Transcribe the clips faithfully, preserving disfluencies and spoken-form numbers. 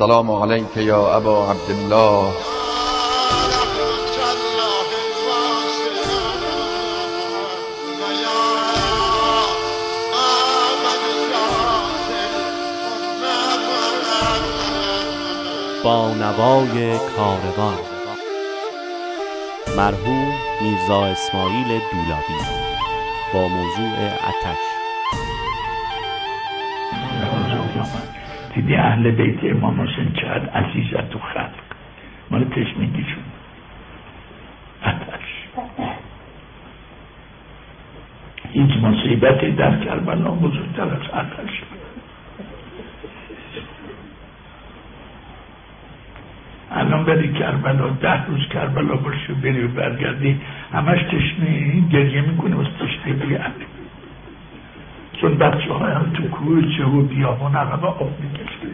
السلام علیک یا ابا عبدالله. با نوای کاروان، مرحوم میرزا اسماعیل دولابی، با موضوع آتش. دیدی اهل بیت امام حسین چقدر عزیزت و خلق، مال تشنگی شد آتش. هیچ مصیبتی در کربلا بزرگتر از آتش. الان بری کربلا، ده روز کربلا برشو، بری و برگردی، همش تشنه، گریه میکنه واسه تشنه بیرد، چون بچه هایم تو کوچه و بیابان عقب آب میکشن،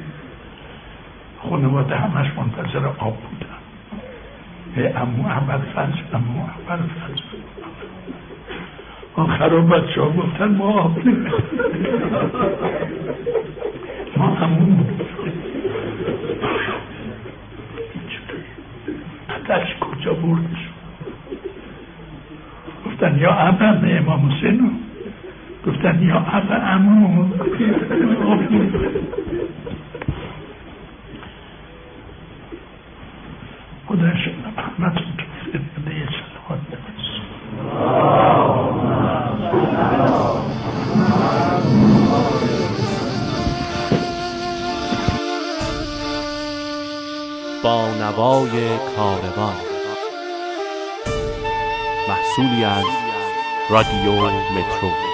خانواده همش منتظر آب بودن. ای امو احمد فرج، امو احمد فرج، آخرا بچه ها گفتن ما آب نمیدن، ما امو نمیدن. آتش کجا برد شد؟ گفتن یا ابا امام حسین، گفتن یا ابا امام. خدا شد احمد ابنی سلوات نمیز. با نوای کاروان، محصولی از رادیو مترو.